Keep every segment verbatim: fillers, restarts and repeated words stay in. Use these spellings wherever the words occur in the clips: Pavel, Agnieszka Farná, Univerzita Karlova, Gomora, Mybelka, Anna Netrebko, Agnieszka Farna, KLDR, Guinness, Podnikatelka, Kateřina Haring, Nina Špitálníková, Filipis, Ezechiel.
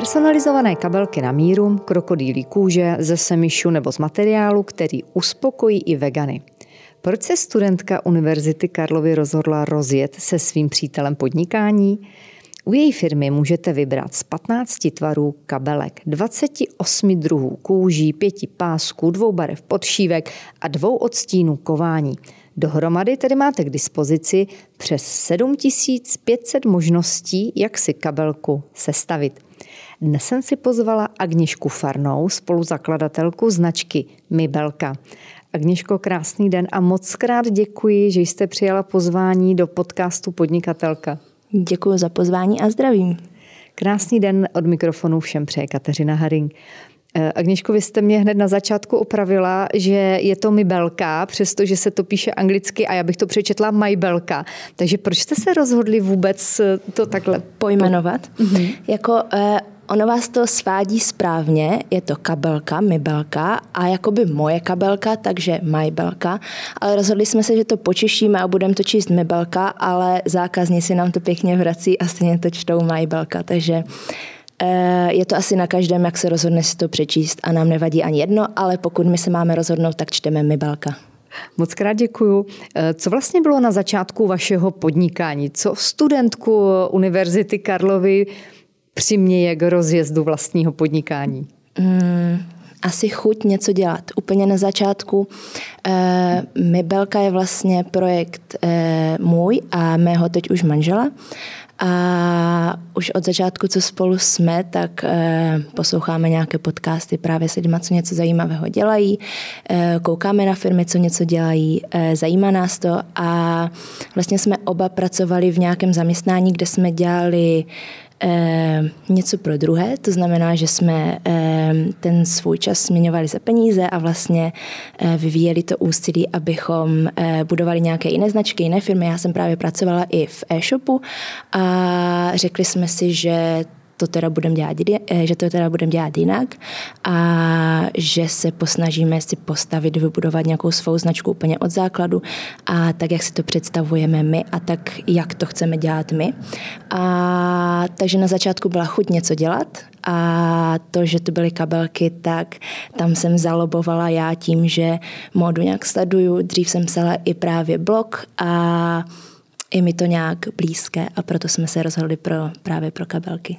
Personalizované kabelky na míru, krokodýlí kůže, ze semišu nebo z materiálu, který uspokojí i vegany. Proč se studentka Univerzity Karlovy rozhodla rozjet se svým přítelem podnikání? U její firmy můžete vybrat z patnácti tvarů kabelek, dvaceti osmi druhů kůží, pěti pásků, dvou barev podšívek a dvou odstínů kování. Dohromady tedy máte k dispozici přes sedm tisíc pět set možností, jak si kabelku sestavit. Dnes jsem si pozvala Agnieszku Farnou, spoluzakladatelku značky Mybelka. Agnieszko, krásný den a moc krát děkuji, že jste přijala pozvání do podcastu Podnikatelka. Děkuji za pozvání a zdravím. Krásný den, od mikrofonu všem přeje Kateřina Haring. Agnieszko, vy jste mě hned na začátku opravila, že je to Mybelka, přestože se to píše anglicky a já bych to přečetla Mybelka. Takže proč jste se rozhodli vůbec to takhle pojmenovat? Mm-hmm. Jako eh, ono vás to svádí správně, je to kabelka, Mybelka a jakoby moje kabelka, takže Mybelka. Ale rozhodli jsme se, že to počešíme a budeme to číst Mybelka, ale zákazníci nám to pěkně vrací a stejně to čtou Mybelka, takže... Je to asi na každém, jak se rozhodne si to přečíst a nám nevadí ani jedno, ale pokud my se máme rozhodnout, tak čteme Mybelka. Moc krát děkuju. Co vlastně bylo na začátku vašeho podnikání? Co studentku Univerzity Karlovy přiměje k rozjezdu vlastního podnikání? Hmm, asi chuť něco dělat. Úplně na začátku eh, Mybelka je vlastně projekt eh, můj a mého teď už manžela. A už od začátku, co spolu jsme, tak e, posloucháme nějaké podcasty právě s lidma, co něco zajímavého dělají, e, koukáme na firmy, co něco dělají, e, zajímá nás to a vlastně jsme oba pracovali v nějakém zaměstnání, kde jsme dělali e, něco pro druhé, to znamená, že jsme e, ten svůj čas směňovali za peníze a vlastně e, vyvíjeli to úsilí, abychom e, budovali nějaké jiné značky, jiné firmy. Já jsem právě pracovala i v e-shopu a A řekli jsme si, že to teda budeme dělat, že to teda budeme dělat jinak a že se posnažíme si postavit, vybudovat nějakou svou značku úplně od základu a tak, jak si to představujeme my a tak, jak to chceme dělat my. A takže na začátku byla chuť něco dělat a to, že to byly kabelky, tak tam jsem zalobovala já tím, že módu nějak sleduju. Dřív jsem psala i právě blog a je mi to nějak blízké a proto jsme se rozhodli pro, právě pro kabelky.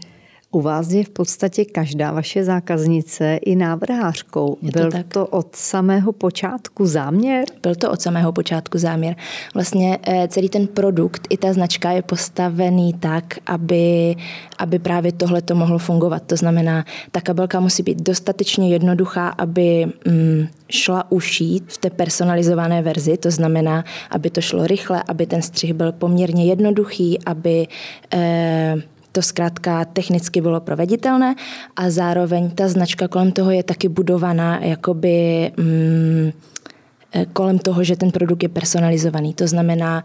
U vás je v podstatě každá vaše zákaznice i návrhářkou. Je to Byl tak? to od samého počátku záměr? Byl to od samého počátku záměr. Vlastně celý ten produkt i ta značka je postavený tak, aby, aby právě tohle to mohlo fungovat. To znamená, ta kabelka musí být dostatečně jednoduchá, aby mm, šla ušít v té personalizované verzi. To znamená, aby to šlo rychle, aby ten střih byl poměrně jednoduchý, aby... Eh, To zkrátka technicky bylo proveditelné a zároveň ta značka kolem toho je taky budovaná jakoby mm, kolem toho, že ten produkt je personalizovaný. To znamená,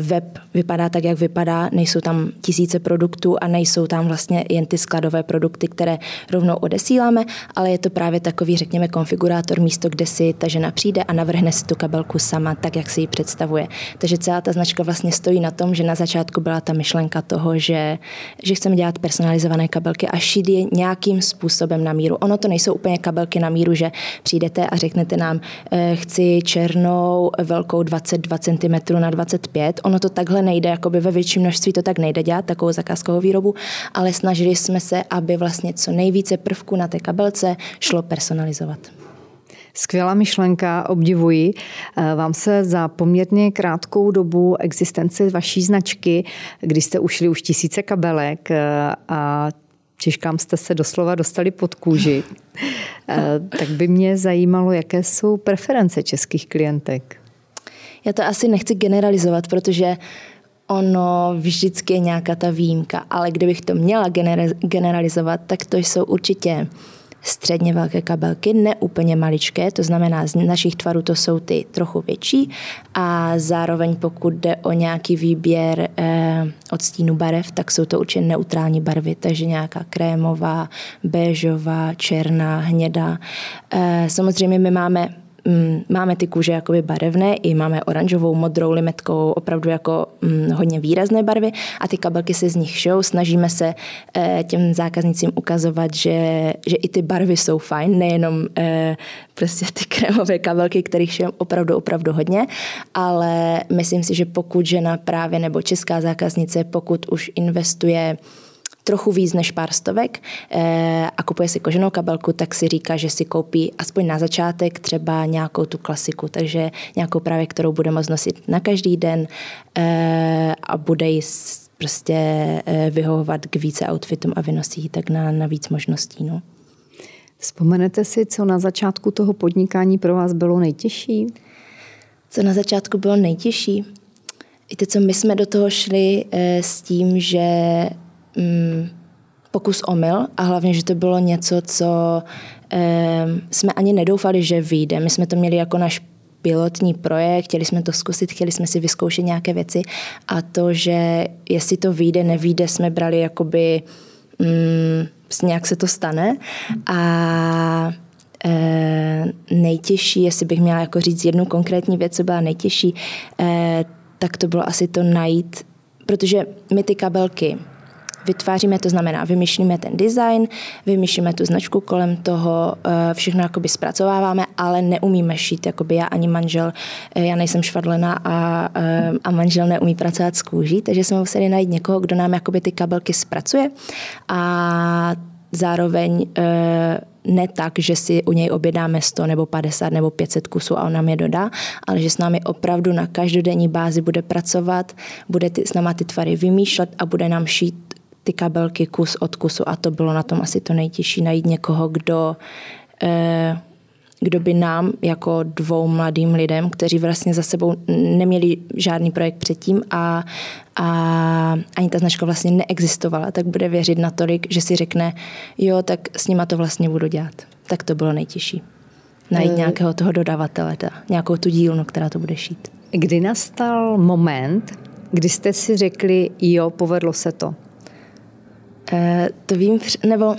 web vypadá tak, jak vypadá, nejsou tam tisíce produktů a nejsou tam vlastně jen ty skladové produkty, které rovnou odesíláme, ale je to právě takový, řekněme, konfigurátor, místo, kde si ta žena přijde a navrhne si tu kabelku sama, tak, jak si ji představuje. Takže celá ta značka vlastně stojí na tom, že na začátku byla ta myšlenka toho, že, že chceme dělat personalizované kabelky a šít je nějakým způsobem na míru. Ono to nejsou úplně kabelky na míru, že přijdete a řeknete nám, chci černou velkou dvacet dva centimetrů na dvacet pět. Ono to takhle nejde, jakoby ve větším množství to tak nejde dělat, takovou zakázkovou výrobu, ale snažili jsme se, aby vlastně co nejvíce prvků na té kabelce šlo personalizovat. Skvělá myšlenka, obdivuji. Vám se za poměrně krátkou dobu existence vaší značky, kdy jste ušli už tisíce kabelek a těžkám jste se doslova dostali pod kůži, tak by mě zajímalo, jaké jsou preference českých klientek. Já to asi nechci generalizovat, protože ono vždycky je nějaká ta výjimka, ale kdybych to měla generalizovat, tak to jsou určitě středně velké kabelky, ne úplně maličké, to znamená z našich tvarů to jsou ty trochu větší a zároveň pokud jde o nějaký výběr eh, odstínů barev, tak jsou to určitě neutrální barvy, takže nějaká krémová, béžová, černá, hnědá. Eh, samozřejmě my máme mm, máme ty kůže jakoby barevné, i máme oranžovou, modrou, limetkou, opravdu jako mm, hodně výrazné barvy a ty kabelky se z nich šijou. Snažíme se eh, těm zákaznicím ukazovat, že, že i ty barvy jsou fajn, nejenom eh, prostě ty krémové kabelky, kterých šijeme opravdu, opravdu hodně, ale myslím si, že pokud žena právě nebo česká zákaznice, pokud už investuje trochu víc než pár stovek a kupuje si koženou kabelku, tak si říká, že si koupí aspoň na začátek třeba nějakou tu klasiku, takže nějakou právě, kterou bude moct nosit na každý den a bude ji prostě vyhovovat k více outfitům a vynosí ji tak na, na víc možností. No. Vzpomenete si, co na začátku toho podnikání pro vás bylo nejtěžší? Co na začátku bylo nejtěžší? Víte co, my jsme do toho šli s tím, že pokus omyl a hlavně, že to bylo něco, co eh, jsme ani nedoufali, že vyjde. My jsme to měli jako náš pilotní projekt, chtěli jsme to zkusit, chtěli jsme si vyzkoušet nějaké věci a to, že jestli to vyjde, nevyjde, jsme brali jakoby mm, nějak se to stane a eh, nejtěžší, jestli bych měla jako říct jednu konkrétní věc, co byla nejtěžší, eh, tak to bylo asi to najít, protože my ty kabelky vytváříme, to znamená, vymýšlíme ten design, vymýšlíme tu značku kolem toho, všechno jakoby zpracováváme, ale neumíme šít, jakoby já ani manžel, já nejsem švadlena a, a manžel neumí pracovat s kůží, takže jsme museli najít někoho, kdo nám jakoby ty kabelky zpracuje a zároveň ne tak, že si u něj objednáme sto nebo padesát nebo pět set kusů a on nám je dodá, ale že s námi opravdu na každodenní bázi bude pracovat, bude ty, s náma ty tvary vymýšlet a bude nám šít ty kabelky kus od kusu a to bylo na tom asi to nejtěžší, najít někoho, kdo, eh, kdo by nám jako dvou mladým lidem, kteří vlastně za sebou neměli žádný projekt předtím a, a ani ta značka vlastně neexistovala, tak bude věřit natolik, že si řekne, jo, tak s nima to vlastně budu dělat. Tak to bylo nejtěžší. Najít hmm. nějakého toho dodavatele, ta, nějakou tu dílnu, která to bude šít. Kdy nastal moment, kdy jste si řekli, jo, povedlo se to? To vím, nebo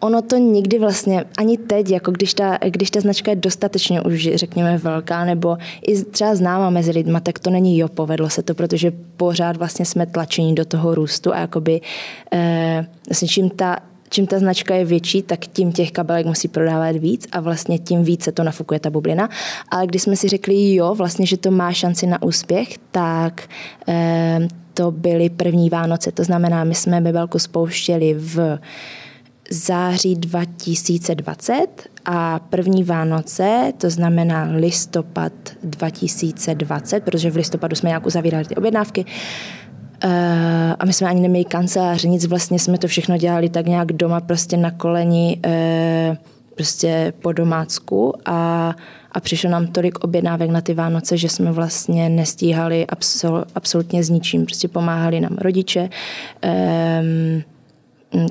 ono to nikdy vlastně, ani teď, jako když ta, když ta značka je dostatečně už, řekněme, velká, nebo i třeba známa mezi lidma, tak to není jo, povedlo se to, protože pořád vlastně jsme tlačení do toho růstu a jakoby, eh, vlastně čím ta, čím ta značka je větší, tak tím těch kabelek musí prodávat víc a vlastně tím více to nafukuje ta bublina. Ale když jsme si řekli jo, vlastně, že to má šanci na úspěch, tak eh, to byly první Vánoce, to znamená, my jsme Mybelku spouštěli v září dva tisíce dvacet a první Vánoce, to znamená listopad dva tisíce dvacet, protože v listopadu jsme nějak uzavírali ty objednávky a my jsme ani neměli kancelář, nic, vlastně jsme to všechno dělali tak nějak doma, prostě na koleni, prostě po domácku a, a přišlo nám tolik objednávek na ty Vánoce, že jsme vlastně nestíhali absol, absolutně s ničím. Prostě pomáhali nám rodiče, um,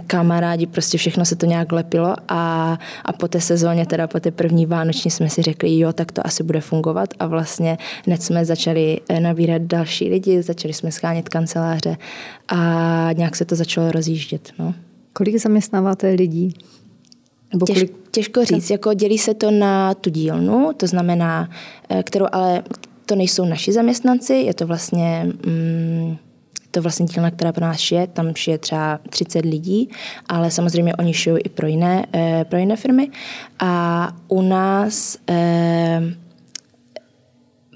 kamarádi, prostě všechno se to nějak lepilo a, a po té sezóně, teda po té první vánoční jsme si řekli, jo, tak to asi bude fungovat a vlastně hned jsme začali nabírat další lidi, začali jsme schánět kanceláře a nějak se to začalo rozjíždět. No. Kolik zaměstnáváte lidí? Těž, těžko říct, jako dělí se to na tu dílnu, to znamená, kterou, ale to nejsou naši zaměstnanci, je to vlastně, mm, to vlastně dílna, která pro nás šije, tam šije třeba třicet lidí, ale samozřejmě oni šijou i pro jiné, pro jiné firmy a u nás eh,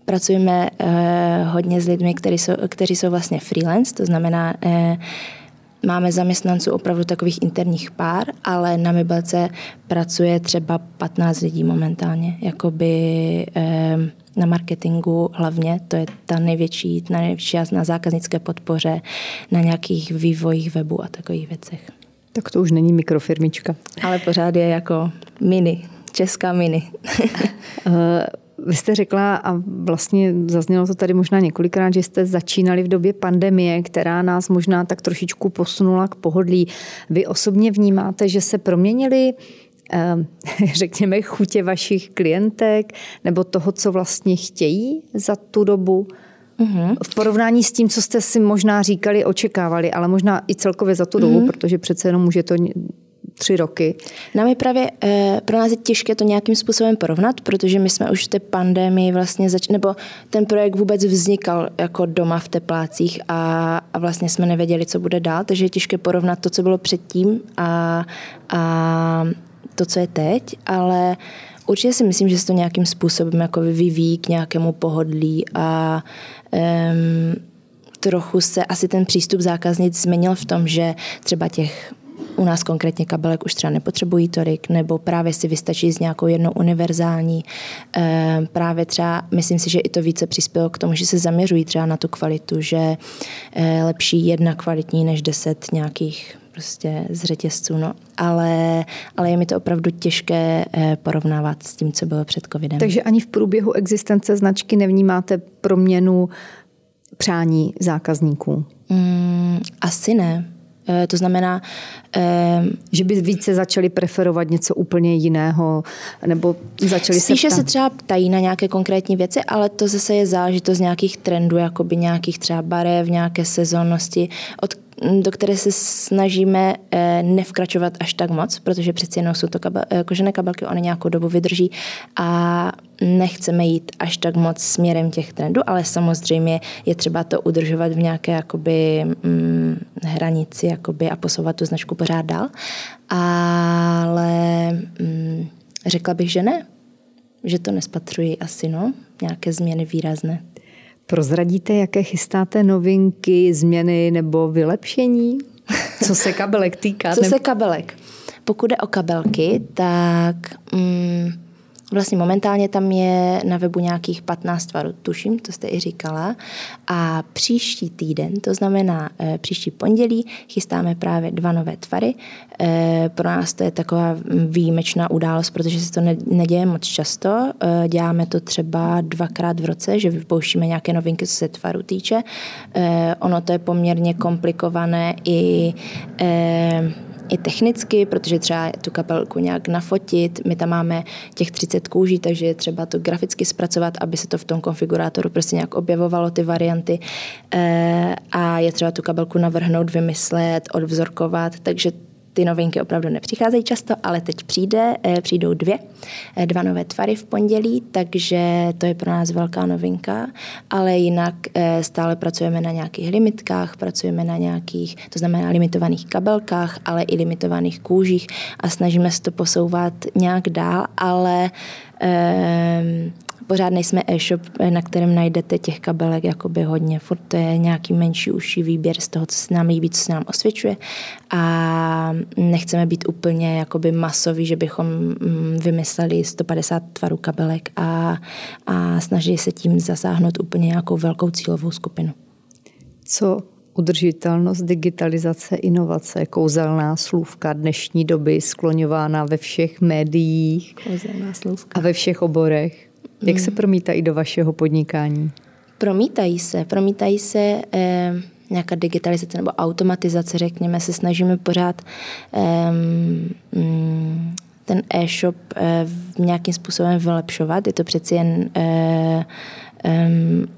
pracujeme eh, hodně s lidmi, kteří jsou, kteří jsou vlastně freelance, to znamená eh, máme zaměstnanců opravdu takových interních pár, ale na Mybelce pracuje třeba patnáct lidí momentálně. Jakoby eh, na marketingu hlavně, to je ta největší, ta největší část na zákaznické podpoře, na nějakých vývojích webu a takových věcech. Tak to už není mikrofirmička. Ale pořád je jako mini, česká mini. Vy jste řekla a vlastně zaznělo to tady možná několikrát, že jste začínali v době pandemie, která nás možná tak trošičku posunula k pohodlí. Vy osobně vnímáte, že se proměnily, řekněme, chutě vašich klientek nebo toho, co vlastně chtějí za tu dobu? Mm-hmm. V porovnání s tím, co jste si možná říkali, očekávali, ale možná i celkově za tu dobu, mm-hmm. protože přece jenom může to tři roky. Nám je právě, eh, pro nás je těžké to nějakým způsobem porovnat, protože my jsme už v té pandemii vlastně začali, nebo ten projekt vůbec vznikal jako doma v Teplácích a, a vlastně jsme nevěděli, co bude dál, takže je těžké porovnat to, co bylo předtím a, a to, co je teď, ale určitě si myslím, že se to nějakým způsobem jako vyvíjí k nějakému pohodlí a um, trochu se asi ten přístup zákaznic změnil v tom, že třeba těch u nás konkrétně kabelek už třeba nepotřebují tolik, nebo právě si vystačí s nějakou jednou univerzální. E, právě třeba, myslím si, že i to více přispělo k tomu, že se zaměřují třeba na tu kvalitu, že e, lepší jedna kvalitní než deset nějakých prostě z řetězců. No. Ale, ale je mi to opravdu těžké e, porovnávat s tím, co bylo před covidem. Takže ani v průběhu existence značky nevnímáte proměnu přání zákazníků? Mm, asi ne. To znamená, že by více začali preferovat něco úplně jiného, nebo začali se ptát. Se třeba ptají na nějaké konkrétní věci, ale to zase je záležitost nějakých trendů, jakoby nějakých třeba barev, nějaké sezónnosti, od do které se snažíme nevkračovat až tak moc, protože přeci jenom jsou to kabel, kožené kabelky, ony nějakou dobu vydrží a nechceme jít až tak moc směrem těch trendů, ale samozřejmě je třeba to udržovat v nějaké jakoby, hm, hranici jakoby, a posouvat tu značku pořád dál. Ale hm, řekla bych, že ne. Že to nespatřuji asi, no, nějaké změny výrazné. Prozradíte, jaké chystáte novinky, změny nebo vylepšení? Co se kabelek týká? Co se kabelek? Pokud jde o kabelky, tak mm, vlastně momentálně tam je na webu nějakých patnáct tvarů, tuším, to jste i říkala. A příští týden, to znamená e, příští pondělí, chystáme právě dva nové tvary. E, pro nás to je taková výjimečná událost, protože se to ne, neděje moc často. E, děláme to třeba dvakrát v roce, že vypouštíme nějaké novinky, co se tvaru týče. E, ono to je poměrně komplikované i... E, I technicky, protože třeba tu kabelku nějak nafotit, my tam máme těch třicet kůží, takže je třeba to graficky zpracovat, aby se to v tom konfigurátoru prostě nějak objevovalo ty varianty e, a je třeba tu kabelku navrhnout, vymyslet, odvzorkovat, takže ty novinky opravdu nepřicházejí často, ale teď přijde, e, přijdou dvě, e, dva nové tvary v pondělí, takže to je pro nás velká novinka, ale jinak e, stále pracujeme na nějakých limitkách, pracujeme na nějakých, to znamená limitovaných kabelkách, ale i limitovaných kůžích a snažíme se to posouvat nějak dál, ale e, pořád nejsme e-shop, na kterém najdete těch kabelek jakoby hodně. Furt to je nějaký menší, užší výběr z toho, co se nám líbí, co se nám osvědčuje. A nechceme být úplně jakoby masový, že bychom vymysleli sto padesát tvarů kabelek a, a snažili se tím zasáhnout úplně nějakou velkou cílovou skupinu. Co udržitelnost, digitalizace, inovace, kouzelná slůvka dnešní doby skloňována ve všech médiích a ve všech oborech? Jak se promítají do vašeho podnikání? Promítají se. Promítají se eh, nějaká digitalizace nebo automatizace, řekněme. Se snažíme pořád eh, ten e-shop eh, nějakým způsobem vylepšovat. Je to přeci jen eh, eh,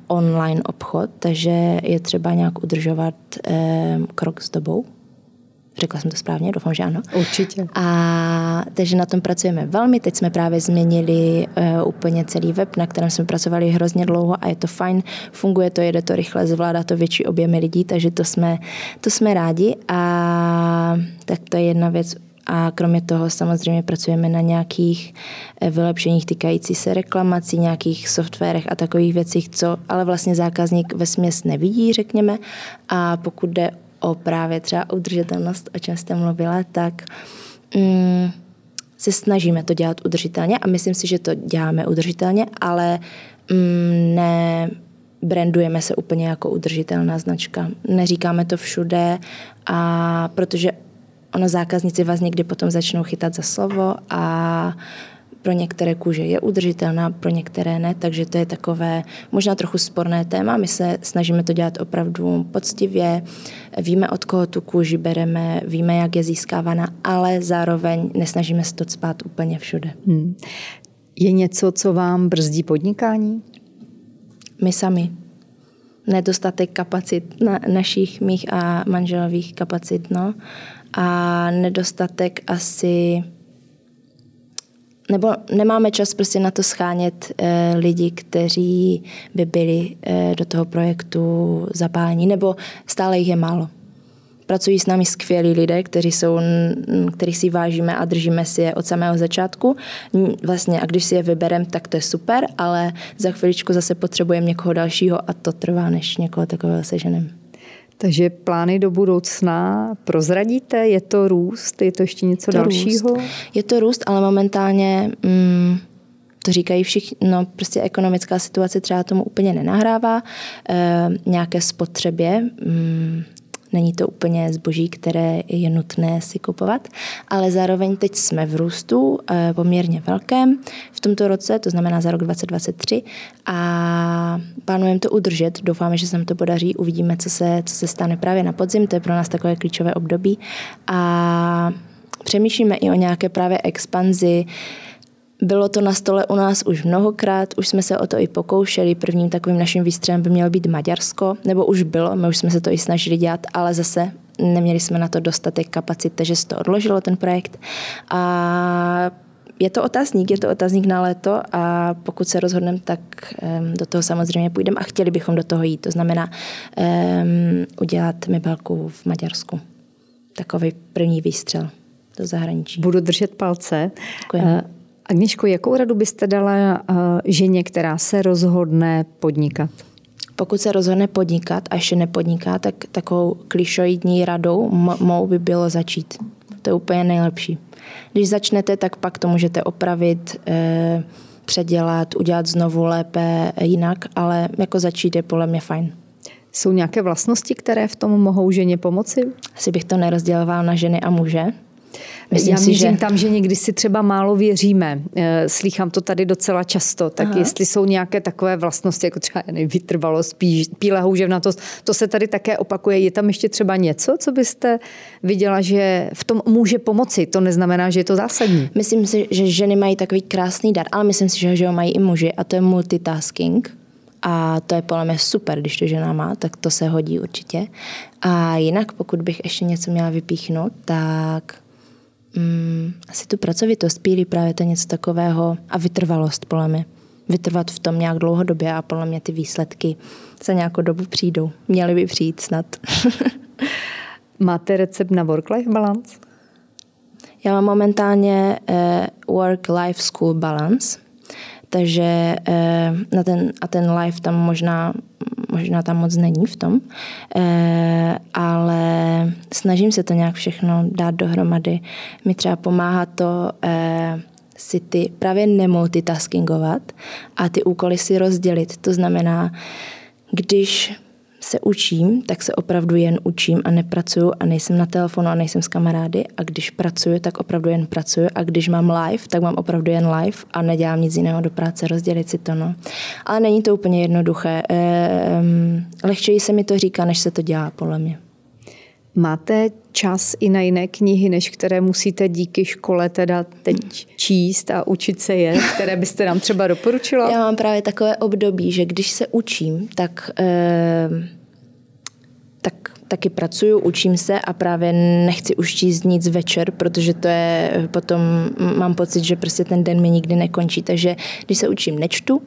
online obchod, takže je třeba nějak udržovat eh, krok s dobou. Řekla jsem to správně, doufám, že ano. Určitě. A takže na tom pracujeme velmi. Teď jsme právě změnili uh, úplně celý web, na kterém jsme pracovali hrozně dlouho a je to fajn. Funguje to, jede to rychle, zvládá to větší objemy lidí, takže to jsme, to jsme rádi. A tak to je jedna věc. A kromě toho samozřejmě pracujeme na nějakých vylepšeních týkající se reklamací, nějakých softwarech a takových věcích, co ale vlastně zákazník vesměs nevidí, řekněme. A pokud jde o právě třeba udržitelnost, o čem jste mluvila, tak mm, se snažíme to dělat udržitelně a myslím si, že to děláme udržitelně, ale mm, ne brandujeme se úplně jako udržitelná značka. Neříkáme to všude, a protože ono zákazníci vás někdy potom začnou chytat za slovo a pro některé kůže je udržitelná, pro některé ne, takže to je takové možná trochu sporné téma. My se snažíme to dělat opravdu poctivě, víme, od koho tu kůži bereme, víme, jak je získávána, ale zároveň nesnažíme se to cpát úplně všude. Hmm. Je něco, co vám brzdí podnikání? My sami. nedostatek kapacit na, našich, mých a manželových kapacit, no. A nedostatek asi... Nebo nemáme čas prostě na to schánět e, lidi, kteří by byli e, do toho projektu zapálení, nebo stále jich je málo. Pracují s námi skvělí lidé, kteří jsou, kterých si vážíme a držíme si je od samého začátku. Vlastně, a když si je vybereme, tak to je super, ale za chviličku zase potřebujeme někoho dalšího a to trvá, než někoho takového seženeme. Takže plány do budoucna prozradíte? Je to růst? Je to ještě něco to dalšího? Růst. Je to růst, ale momentálně, mm, to říkají všichni, no prostě ekonomická situace třeba tomu úplně nenahrává. E, nějaké spotřebě, mm, není to úplně zboží, které je nutné si kupovat, ale zároveň teď jsme v růstu e, poměrně velkém v tomto roce, to znamená za rok dva tisíce dvacet tři, a plánujeme to udržet. Doufáme, že se nám to podaří, uvidíme, co se, co se stane právě na podzim, to je pro nás takové klíčové období a přemýšlíme i o nějaké právě expanzi. Bylo to na stole u nás už mnohokrát, už jsme se o to i pokoušeli. Prvním takovým naším výstřelem by mělo být Maďarsko, nebo už bylo, my už jsme se to i snažili dělat, ale zase neměli jsme na to dostatek kapacit, takže se to odložilo ten projekt. A je to otazník, je to otazník na léto a pokud se rozhodneme, tak do toho samozřejmě půjdeme a chtěli bychom do toho jít. To znamená um, udělat Mybelku v Maďarsku. Takový první výstřel do zahraničí. Budu držet palce. Děkujeme. Agnieszko, jakou radu byste dala ženě, která se rozhodne podnikat? Pokud se rozhodne podnikat a ještě nepodniká, tak takovou klišoidní radou mou by bylo začít. To je úplně nejlepší. Když začnete, tak pak to můžete opravit, eh, předělat, udělat znovu lépe, jinak, ale jako začít je podle mě fajn. Jsou nějaké vlastnosti, které v tom mohou ženě pomoci? Asi bych to nerozdělovala na ženy a muže. Myslím Já si, že... tam, že někdy si třeba málo věříme. Slýchám to tady docela často. Tak Aha. jestli jsou nějaké takové vlastnosti, jako třeba vytrvalost, pílehouževnatost, to se tady také opakuje. Je tam ještě třeba něco, co byste viděla, že v tom může pomoci? To neznamená, že je to zásadní. Myslím si, že ženy mají takový krásný dar, ale myslím si, že ho mají i muži, a to je multitasking. A to je podle mě super, když to žena má, tak to se hodí určitě. A jinak, pokud bych ještě něco měla vypíchnout, tak... Mm, asi tu pracovitost, pílí právě to něco takového a vytrvalost podle mě. Vytrvat v tom nějak dlouhodobě a podle mě ty výsledky za nějakou dobu přijdou. Měly by přijít snad. Máte recept na work-life balance? Já mám momentálně eh, work-life school balance, takže eh, na ten, a ten life tam možná možná tam moc není v tom, e, ale snažím se to nějak všechno dát dohromady. Mi třeba pomáhá to e, si ty právě nemultitaskingovat a ty úkoly si rozdělit. To znamená, když se učím, tak se opravdu jen učím a nepracuju a nejsem na telefonu a nejsem s kamarády, a když pracuju, tak opravdu jen pracuju, a když mám live, tak mám opravdu jen live a nedělám nic jiného do práce, rozdělit si to, no. Ale není to úplně jednoduché. Ehm, lehčeji se mi to říká, než se to dělá, podle mě. Máte čas i na jiné knihy, než které musíte díky škole teda teď číst a učit se je, které byste nám třeba doporučila? Já mám právě takové období, že když se učím, tak, eh, tak taky pracuju, učím se a právě nechci už číst nic večer, protože to je potom, mám pocit, že prostě ten den mi nikdy nekončí. Takže když se učím, nečtu.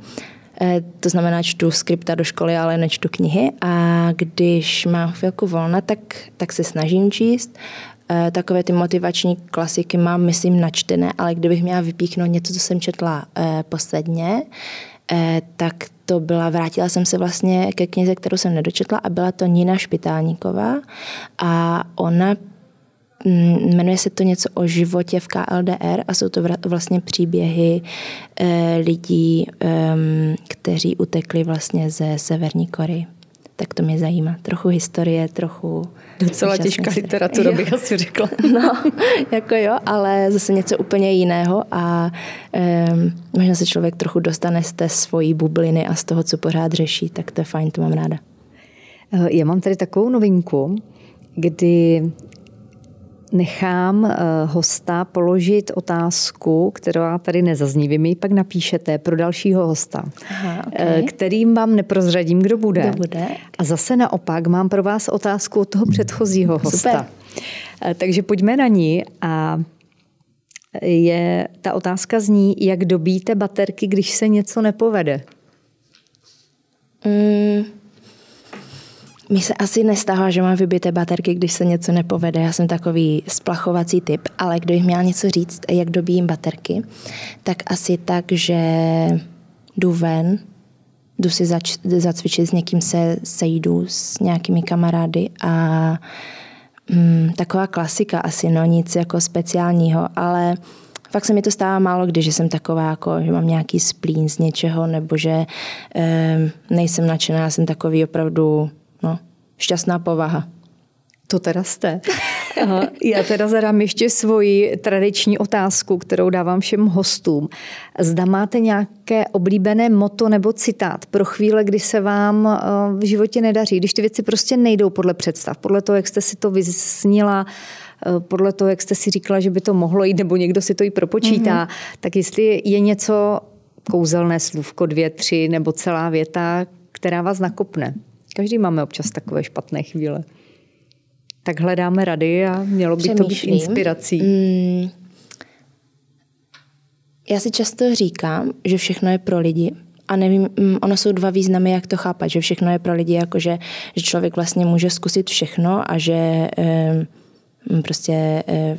To znamená, čtu skripta do školy, ale nečtu knihy, a když mám chvilku volna, tak, tak se snažím číst. Takové ty motivační klasiky mám, myslím, načtené, ale kdybych měla vypíchnout něco, co jsem četla posledně, tak to byla, vrátila jsem se vlastně ke knize, kterou jsem nedočetla, a byla to Nina Špitálníková a ona jmenuje se to něco o životě v K L D R a jsou to vlastně příběhy e, lidí, e, kteří utekli vlastně ze Severní Koreji. Tak to mě zajímá. Trochu historie, trochu... Docela těžká literatura, bych asi řekla. No, jako jo, ale zase něco úplně jiného a e, možná se člověk trochu dostane z té svojí bubliny a z toho, co pořád řeší, tak to je fajn, to mám ráda. Já mám tady takovou novinku, kdy... nechám hosta položit otázku, která tady nezazní. Vy mi ji pak napíšete pro dalšího hosta, aha, okay, kterým vám neprozradím, kdo bude. Kdo bude. A zase naopak mám pro vás otázku od toho předchozího hosta. Super. Takže pojďme na ní a je, ta otázka zní, jak dobíte baterky, když se něco nepovede? Mm. Mně se asi nestává, že mám vybité baterky, když se něco nepovede. Já jsem takový splachovací typ, ale kdybych měla něco říct, jak dobíjím baterky, tak asi tak, že jdu ven, jdu si zač- zacvičit, s někým se sejdu, s nějakými kamarády a mm, taková klasika asi, no nic jako speciálního, ale fakt se mi to stává málo kdy, že jsem taková, jako, že mám nějaký splín z něčeho, nebo že eh, nejsem nadšená, já jsem takový opravdu... No, šťastná povaha. To teda jste. Já teda zadám ještě svoji tradiční otázku, kterou dávám všem hostům. Zda máte nějaké oblíbené motto nebo citát pro chvíle, kdy se vám v životě nedaří, když ty věci prostě nejdou podle představ, podle toho, jak jste si to vysnila, podle toho, jak jste si říkala, že by to mohlo jít, nebo někdo si to i propočítá, mm-hmm. tak jestli je něco, kouzelné slůvko, dvě, tři, nebo celá věta, která vás nakopne. Každý máme občas takové špatné chvíle. Tak hledáme rady a mělo by Přemýšlím. To být inspirací. Mm. Já si často říkám, že všechno je pro lidi. A nevím, ono jsou dva významy, jak to chápat, že všechno je pro lidi, jakože že člověk vlastně může zkusit všechno a že eh, prostě... Eh,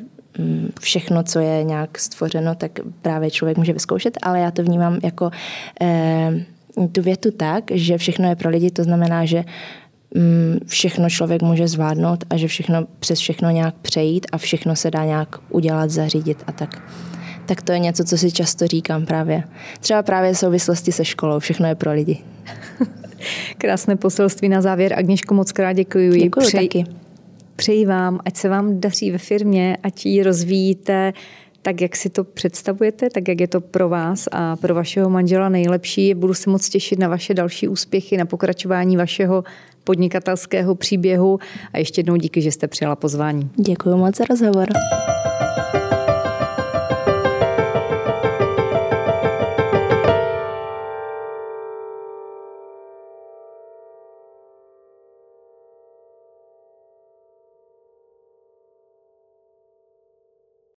všechno, co je nějak stvořeno, tak právě člověk může vyzkoušet, ale já to vnímám jako eh, tu větu tak, že všechno je pro lidi, to znamená, že mm, všechno člověk může zvládnout a že všechno přes všechno nějak přejít a všechno se dá nějak udělat, zařídit a tak. Tak to je něco, co si často říkám právě. Třeba právě v souvislosti se školou, všechno je pro lidi. Krásné poselství na závěr. Agnieszko, moc krát děkuji. Děkuji Přej... taky. Přeji vám, ať se vám daří ve firmě, ať ji rozvíjíte tak, jak si to představujete, tak, jak je to pro vás a pro vašeho manžela nejlepší. Budu se moc těšit na vaše další úspěchy, na pokračování vašeho podnikatelského příběhu a ještě jednou díky, že jste přijala pozvání. Děkuji moc za rozhovor.